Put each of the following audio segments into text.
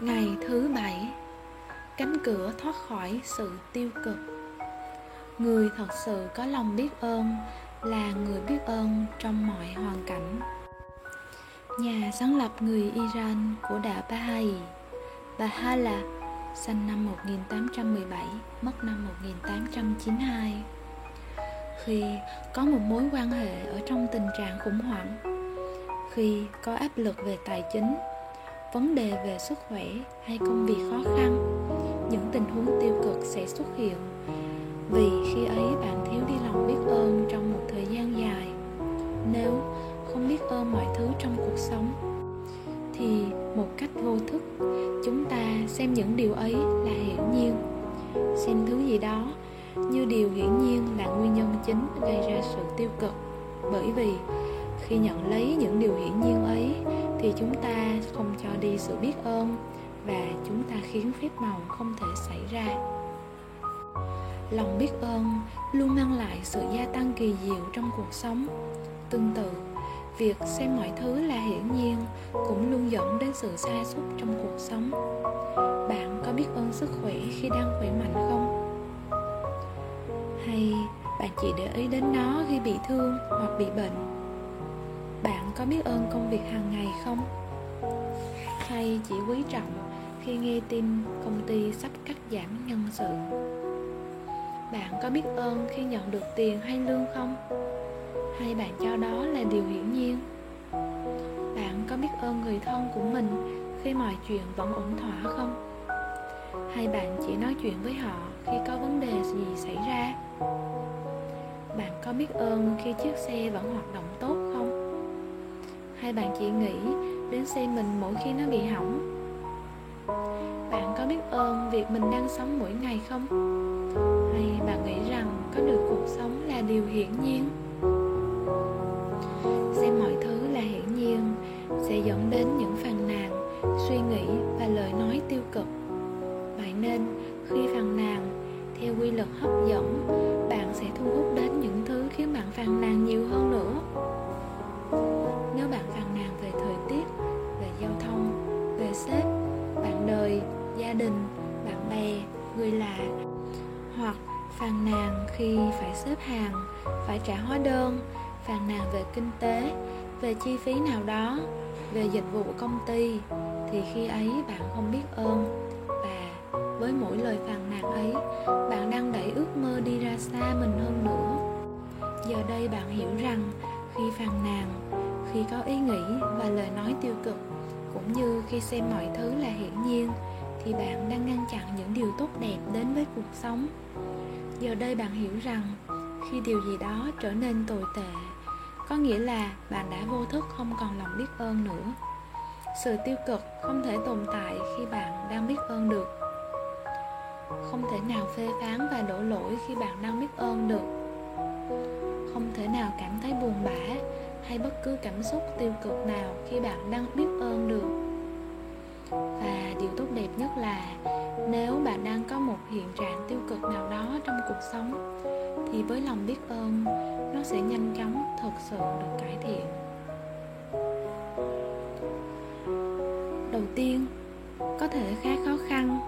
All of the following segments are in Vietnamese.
Ngày thứ 7, cánh cửa thoát khỏi sự tiêu cực. Người thật sự có lòng biết ơn là người biết ơn trong mọi hoàn cảnh. Nhà sáng lập người Iran của đạo Bahá'í, Bahala, sinh năm 1817, mất năm 1892. Khi có một mối quan hệ ở trong tình trạng khủng hoảng, khi có áp lực về tài chính, vấn đề về sức khỏe hay công việc khó khăn, những tình huống tiêu cực sẽ xuất hiện. Vì khi ấy bạn thiếu đi lòng biết ơn trong một thời gian dài. Nếu không biết ơn mọi thứ trong cuộc sống, thì một cách vô thức, chúng ta xem những điều ấy là hiển nhiên, xem thứ gì đó như điều hiển nhiên là nguyên nhân chính gây ra sự tiêu cực. Bởi vì khi nhận lấy những điều hiển nhiên ấy thì chúng ta không cho đi sự biết ơn, và chúng ta khiến phép màu không thể xảy ra. Lòng biết ơn luôn mang lại sự gia tăng kỳ diệu trong cuộc sống. Tương tự, việc xem mọi thứ là hiển nhiên cũng luôn dẫn đến sự sa sút trong cuộc sống. Bạn có biết ơn sức khỏe khi đang khỏe mạnh không? Hay bạn chỉ để ý đến nó khi bị thương hoặc bị bệnh? Bạn có biết ơn công việc hàng ngày không? Hay chỉ quý trọng khi nghe tin công ty sắp cắt giảm nhân sự? Bạn có biết ơn khi nhận được tiền hay lương không? Hay bạn cho đó là điều hiển nhiên? Bạn có biết ơn người thân của mình khi mọi chuyện vẫn ổn thỏa không? Hay bạn chỉ nói chuyện với họ khi có vấn đề gì xảy ra? Bạn có biết ơn khi chiếc xe vẫn hoạt động tốt không? Hay bạn chỉ nghĩ đến xe mình mỗi khi nó bị hỏng? Bạn có biết ơn việc mình đang sống mỗi ngày không? Hay bạn nghĩ rằng có được cuộc sống là điều hiển nhiên? Xem mọi thứ là hiển nhiên sẽ dẫn đến những phàn nàn, suy nghĩ và lời nói tiêu cực. Vậy nên khi phàn nàn, theo quy luật hấp dẫn, bạn sẽ thu hút đến những thứ khiến bạn phàn nàn nhiều hơn nữa. Nếu bạn phàn nàn về thời tiết, về giao thông, về sếp, bạn đời, gia đình, bạn bè, người lạ, hoặc phàn nàn khi phải xếp hàng, phải trả hóa đơn, phàn nàn về kinh tế, về chi phí nào đó, về dịch vụ công ty, thì khi ấy bạn không biết ơn, và với mỗi lời phàn nàn ấy, bạn đang đẩy ước mơ đi ra xa mình hơn nữa. Giờ đây bạn hiểu rằng khi phàn nàn, khi có ý nghĩ và lời nói tiêu cực, cũng như khi xem mọi thứ là hiển nhiên, thì bạn đang ngăn chặn những điều tốt đẹp đến với cuộc sống. Giờ đây bạn hiểu rằng khi điều gì đó trở nên tồi tệ, có nghĩa là bạn đã vô thức không còn lòng biết ơn nữa. Sự tiêu cực không thể tồn tại khi bạn đang biết ơn được. Không thể nào phê phán và đổ lỗi khi bạn đang biết ơn được. Không thể nào cảm thấy buồn bã hay bất cứ cảm xúc tiêu cực nào khi bạn đang biết ơn được. Và điều tốt đẹp nhất là nếu bạn đang có một hiện trạng tiêu cực nào đó trong cuộc sống, thì với lòng biết ơn, nó sẽ nhanh chóng thật sự được cải thiện. Đầu tiên, có thể khá khó khăn,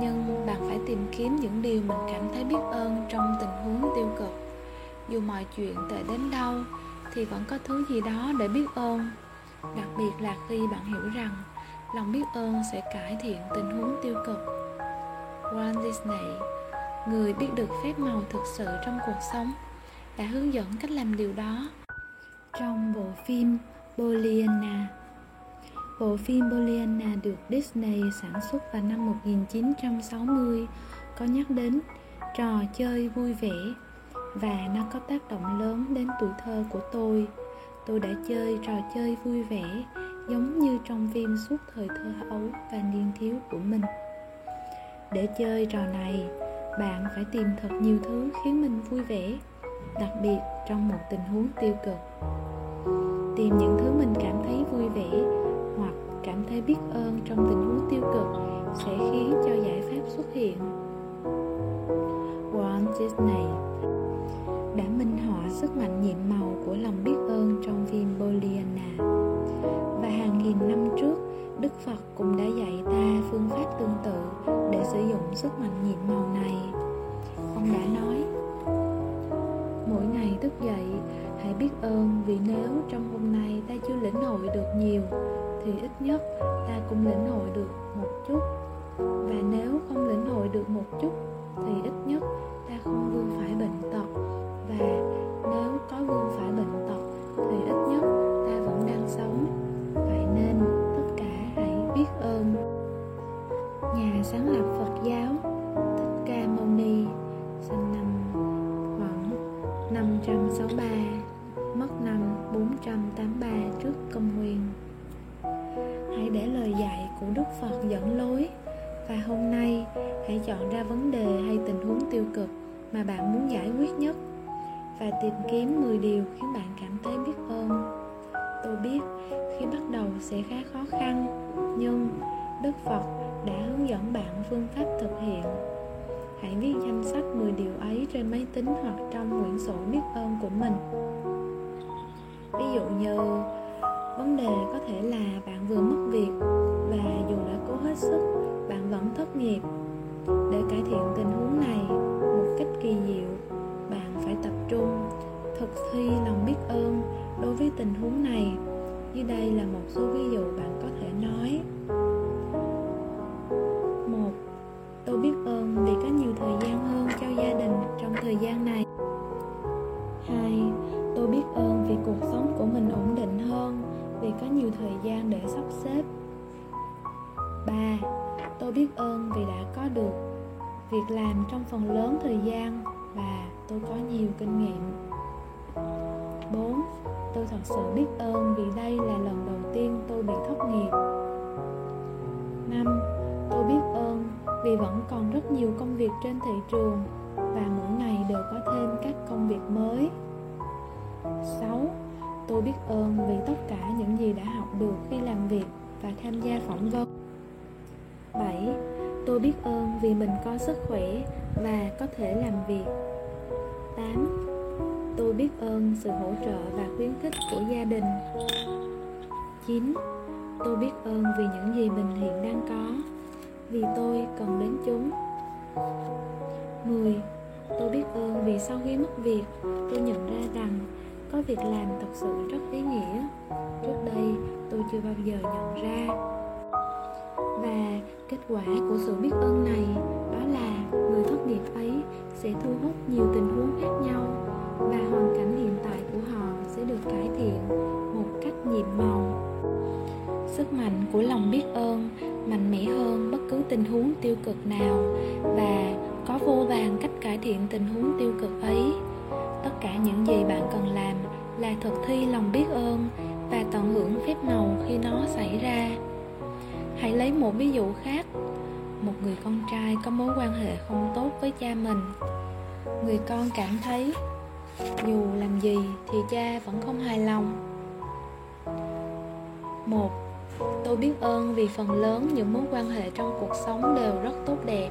nhưng bạn phải tìm kiếm những điều mình cảm thấy biết ơn trong tình huống tiêu cực. Dù mọi chuyện tệ đến đâu thì vẫn có thứ gì đó để biết ơn. Đặc biệt là khi bạn hiểu rằng lòng biết ơn sẽ cải thiện tình huống tiêu cực. Walt Disney, người biết được phép màu thực sự trong cuộc sống, đã hướng dẫn cách làm điều đó trong bộ phim Pollyanna. Bộ phim Pollyanna được Disney sản xuất vào năm 1960 có nhắc đến trò chơi vui vẻ, và nó có tác động lớn đến tuổi thơ của tôi. Tôi đã chơi trò chơi vui vẻ giống như trong phim suốt thời thơ ấu và niên thiếu của mình. Để chơi trò này, bạn phải tìm thật nhiều thứ khiến mình vui vẻ, đặc biệt trong một tình huống tiêu cực. Tìm những thứ mình cảm thấy vui vẻ hoặc cảm thấy biết ơn trong tình huống tiêu cực sẽ khiến cho giải pháp xuất hiện. Walt Disney đã minh họa sức mạnh nhiệm màu của lòng biết ơn trong phim Pollyanna. Và hàng nghìn năm trước Đức Phật cũng đã dạy ta phương pháp tương tự để sử dụng sức mạnh nhiệm màu này. Ông đã nói: mỗi ngày thức dậy, hãy biết ơn, vì nếu trong hôm nay ta chưa lĩnh hội được nhiều thì ít nhất ta cũng lĩnh hội được một chút, và nếu không lĩnh hội được một chút thì ít nhất ta không vương phải bệnh tật, và nếu có vương phải bệnh tật thì ít nhất ta vẫn đang sống. Vậy nên tất cả hãy biết ơn. Nhà sáng lập Phật giáo Thích Ca Mâu Ni sinh năm khoảng 563, mất năm 483 trước công nguyên. Hãy để lời dạy của Đức Phật dẫn lối, và hôm nay hãy chọn ra vấn đề hay tình huống tiêu cực mà bạn muốn giải quyết nhất, và tìm kiếm 10 điều khiến bạn cảm thấy biết ơn. Tôi biết khi bắt đầu sẽ khá khó khăn, nhưng Đức Phật đã hướng dẫn bạn phương pháp thực hiện. Hãy viết danh sách 10 điều ấy trên máy tính hoặc trong quyển sổ biết ơn của mình. Ví dụ như vấn đề có thể là bạn vừa mất việc và dù đã cố hết sức, bạn vẫn thất nghiệp. Để cải thiện tình huống này một cách kỳ diệu, bạn phải tập trung thực thi lòng biết ơn đối với tình huống này. Dưới đây là một số ví dụ bạn có thể nói: 1. Tôi biết ơn vì có nhiều thời gian hơn cho gia đình trong thời gian này. 2. Tôi biết ơn vì cuộc sống của mình ổn định hơn, vì có nhiều thời gian để sắp xếp. 3. Tôi biết ơn vì đã có được việc làm trong phần lớn thời gian và tôi có nhiều kinh nghiệm. 4. Tôi thật sự biết ơn vì đây là lần đầu tiên tôi bị thất nghiệp. 5. Tôi biết ơn vì vẫn còn rất nhiều công việc trên thị trường và mỗi ngày đều có thêm các công việc mới. 6. Tôi biết ơn vì tất cả những gì đã học được khi làm việc và tham gia phỏng vấn. 7. Tôi biết ơn vì mình có sức khỏe và có thể làm việc. 8. Tôi biết ơn sự hỗ trợ và khuyến khích của gia đình. 9. Tôi biết ơn vì những gì mình hiện đang có, vì tôi cần đến chúng. 10. Tôi biết ơn vì sau khi mất việc, tôi nhận ra rằng có việc làm thật sự rất ý nghĩa. Trước đây tôi chưa bao giờ nhận ra. Và kết quả của sự biết ơn này đó là người thất nghiệp ấy sẽ thu hút nhiều tình huống khác nhau, và hoàn cảnh hiện tại của họ sẽ được cải thiện một cách nhiệm màu. Sức mạnh của lòng biết ơn mạnh mẽ hơn bất cứ tình huống tiêu cực nào, và có vô vàn cách cải thiện tình huống tiêu cực ấy. Tất cả những gì bạn cần làm là thực thi lòng biết ơn và tận hưởng phép màu khi nó xảy ra. Hãy lấy một ví dụ khác. Một người con trai có mối quan hệ không tốt với cha mình. Người con cảm thấy dù làm gì thì cha vẫn không hài lòng. 1. Tôi biết ơn vì phần lớn những mối quan hệ trong cuộc sống đều rất tốt đẹp.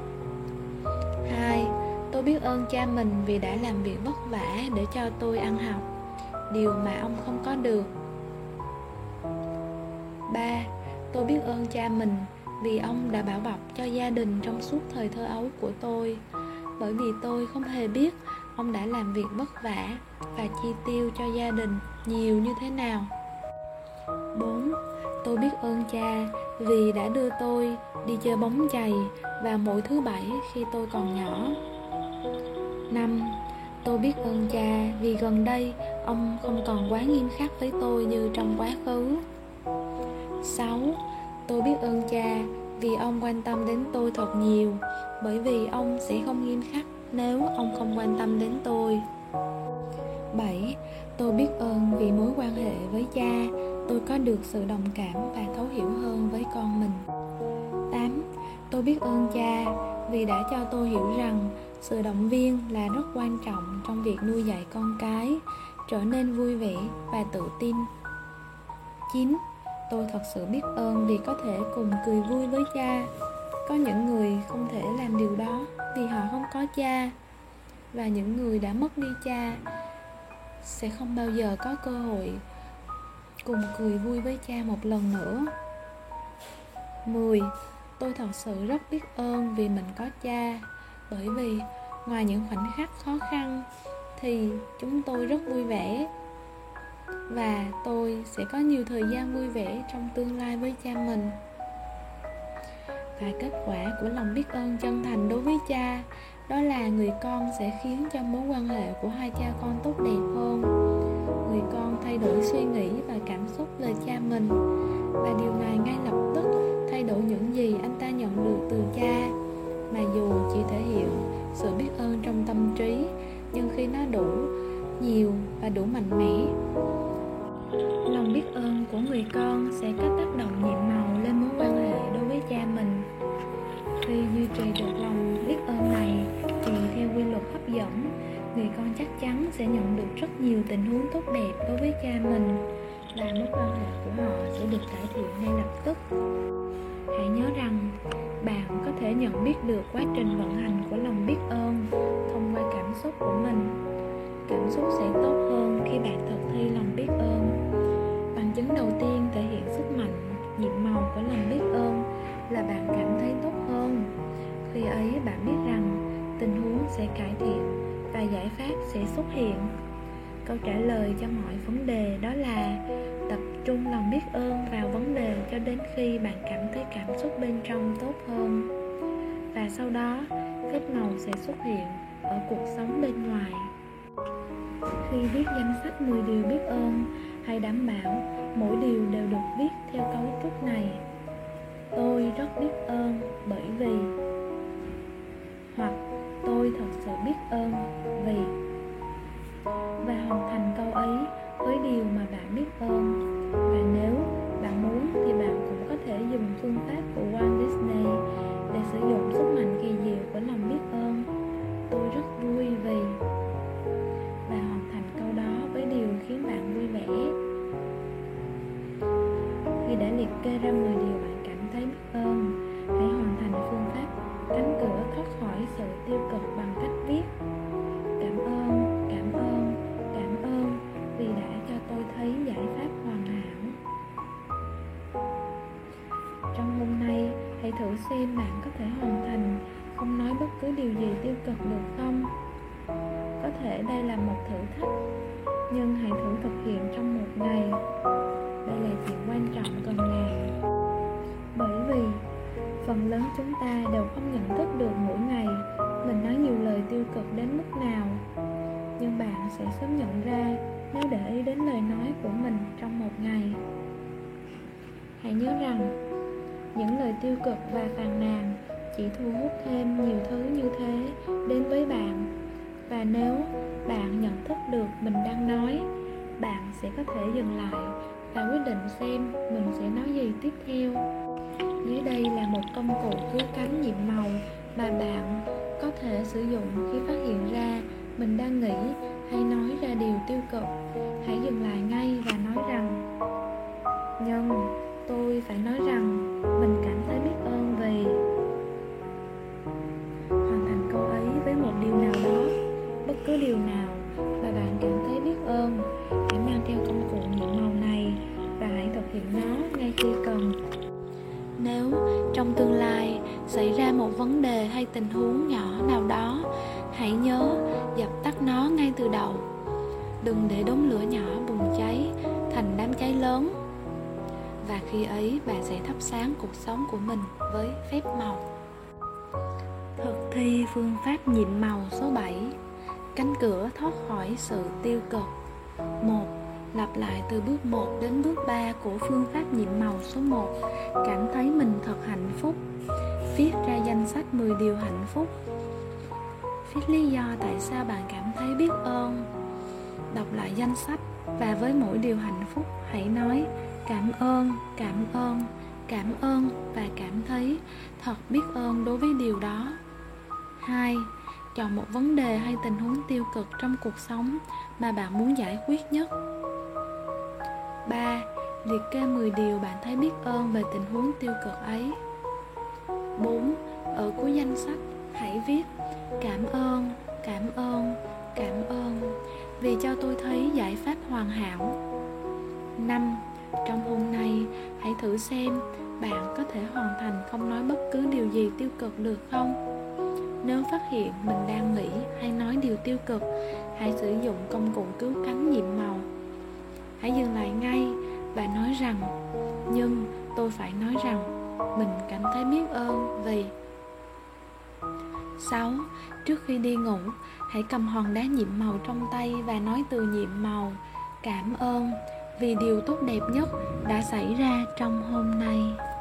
2. Tôi biết ơn cha mình vì đã làm việc vất vả để cho tôi ăn học, điều mà ông không có được. 3. Tôi biết ơn cha mình vì ông đã bảo bọc cho gia đình trong suốt thời thơ ấu của tôi, bởi vì tôi không hề biết ông đã làm việc vất vả và chi tiêu cho gia đình nhiều như thế nào. 4. Tôi biết ơn cha vì đã đưa tôi đi chơi bóng chày vào mỗi thứ Bảy khi tôi còn nhỏ. 5. Tôi biết ơn cha vì gần đây ông không còn quá nghiêm khắc với tôi như trong quá khứ. 6. Tôi biết ơn cha vì ông quan tâm đến tôi thật nhiều, bởi vì ông sẽ không nghiêm khắc nếu ông không quan tâm đến tôi. 7. Tôi biết ơn vì mối quan hệ với cha, tôi có được sự đồng cảm và thấu hiểu hơn với con mình. 8. Tôi biết ơn cha vì đã cho tôi hiểu rằng sự động viên là rất quan trọng trong việc nuôi dạy con cái, trở nên vui vẻ và tự tin. 9. Tôi thật sự biết ơn vì có thể cùng cười vui với cha. Có những người không thể làm điều đó vì họ không có cha, và những người đã mất đi cha sẽ không bao giờ có cơ hội cùng cười vui với cha một lần nữa. 10. Tôi thật sự rất biết ơn vì mình có cha, bởi vì ngoài những khoảnh khắc khó khăn thì chúng tôi rất vui vẻ. Và tôi sẽ có nhiều thời gian vui vẻ trong tương lai với cha mình. Và kết quả của lòng biết ơn chân thành đối với cha, đó là người con sẽ khiến cho mối quan hệ của hai cha con tốt đẹp hơn. Người con thay đổi suy nghĩ và cảm xúc về cha mình, và điều này ngay lập tức thay đổi những gì anh ta nhận được từ cha. Mà dù chỉ thể hiện sự biết ơn trong tâm trí, nhưng khi nó đủ nhiều và đủ mạnh mẽ, lòng biết ơn của người con sẽ có tác động nhiệm màu lên mối quan hệ đối với cha mình. Khi duy trì được lòng biết ơn này thì theo quy luật hấp dẫn, người con chắc chắn sẽ nhận được rất nhiều tình huống tốt đẹp đối với cha mình, và mối quan hệ của họ sẽ được cải thiện ngay lập tức. Hãy nhớ rằng bạn có thể nhận biết được quá trình vận hành của lòng biết ơn thông qua cảm xúc của mình. Cảm xúc sẽ tốt hơn khi bạn thực thi lòng biết ơn. Bằng chứng đầu tiên thể hiện sức mạnh nhiệm màu của lòng biết ơn là bạn cảm thấy tốt hơn. Khi ấy bạn biết rằng tình huống sẽ cải thiện và giải pháp sẽ xuất hiện. Câu trả lời cho mọi vấn đề đó là tập trung lòng biết ơn vào vấn đề cho đến khi bạn cảm thấy cảm xúc bên trong tốt hơn. Và sau đó, phép màu sẽ xuất hiện ở cuộc sống bên ngoài. Khi viết danh sách 10 điều biết ơn, hãy đảm bảo mỗi điều đều được viết theo cấu trúc này. Tôi rất biết ơn bởi vì, hoặc tôi thật sự biết ơn vì. Và hoàn thành câu ấy với điều mà bạn biết ơn. Và nếu bạn muốn thì bạn cũng có thể dùng phương pháp của Walt Disney để sử dụng sức mạnh kỳ diệu của lòng biết ơn. Tôi rất vui vì, và hoàn thành câu đó với điều khiến bạn vui vẻ. Khi đã liệt kê ra 10 điều bạn cảm thấy biết ơn, hãy hoàn thành phương pháp cánh cửa thoát khỏi sự tiêu cực bằng cách viết: cảm ơn, cảm ơn, cảm ơn vì đã cho tôi thấy giải pháp hoàn hảo. Trong hôm nay, hãy thử xem bạn có thể hoàn thành không nói bất cứ điều gì tiêu cực được không. Có thể đây là một thử thách, nhưng hãy thử thực hiện trong một ngày. Đây là chuyện quan trọng cần làm, bởi vì phần lớn chúng ta đều không nhận thức được mỗi ngày mình nói nhiều lời tiêu cực đến mức nào. Nhưng bạn sẽ sớm nhận ra nếu để ý đến lời nói của mình trong một ngày. Hãy nhớ rằng những lời tiêu cực và phàn nàn chỉ thu hút thêm nhiều thứ như thế đến với bạn. Và nếu bạn nhận thức được mình đang nói, bạn sẽ có thể dừng lại và quyết định xem mình sẽ nói gì tiếp theo. Dưới đây là một công cụ cứu cánh nhiệm màu mà bạn có thể sử dụng khi phát hiện ra mình đang nghĩ hay nói ra điều tiêu cực. Hãy dừng lại ngay và nói rằng: nhưng tôi phải nói rằng mình cảm thấy biết ơn vì. Hoàn thành câu ấy với một điều nào đó, bất cứ điều nào mà bạn cảm thấy biết ơn. Hãy mang theo công cụ nhiệm màu này và hãy thực hiện nó ngay khi cần. Nếu trong tương lai xảy ra một vấn đề hay tình huống nhỏ nào đó, hãy nhớ dập tắt nó ngay từ đầu. Đừng để đốm lửa nhỏ bùng cháy thành đám cháy lớn. Và khi ấy bạn sẽ thắp sáng cuộc sống của mình với phép màu. Thực thi phương pháp nhiệm màu số 7: cánh cửa thoát khỏi sự tiêu cực. 1. Lặp lại từ bước 1 đến bước 3 của phương pháp nhiệm màu số 1: cảm thấy mình thật hạnh phúc. Viết ra danh sách 10 điều hạnh phúc. Viết lý do tại sao bạn cảm thấy biết ơn. Đọc lại danh sách, và với mỗi điều hạnh phúc hãy nói: cảm ơn, cảm ơn, cảm ơn, và cảm thấy thật biết ơn đối với điều đó. 2. Chọn một vấn đề hay tình huống tiêu cực trong cuộc sống mà bạn muốn giải quyết nhất. 3. Liệt kê 10 điều bạn thấy biết ơn về tình huống tiêu cực ấy. 4. Ở cuối danh sách hãy viết: cảm ơn, cảm ơn, cảm ơn vì cho tôi thấy giải pháp hoàn hảo. 5. Trong hôm nay, hãy thử xem bạn có thể hoàn thành gì tiêu cực được không? Nếu phát hiện mình đang nghĩ hay nói điều tiêu cực, hãy sử dụng công cụ cứu cánh nhiệm màu. Hãy dừng lại ngay và nói rằng: nhưng tôi phải nói rằng mình cảm thấy biết ơn vì. 6. Trước khi đi ngủ, hãy cầm hòn đá nhiệm màu trong tay và nói từ nhiệm màu: cảm ơn vì điều tốt đẹp nhất đã xảy ra trong hôm nay.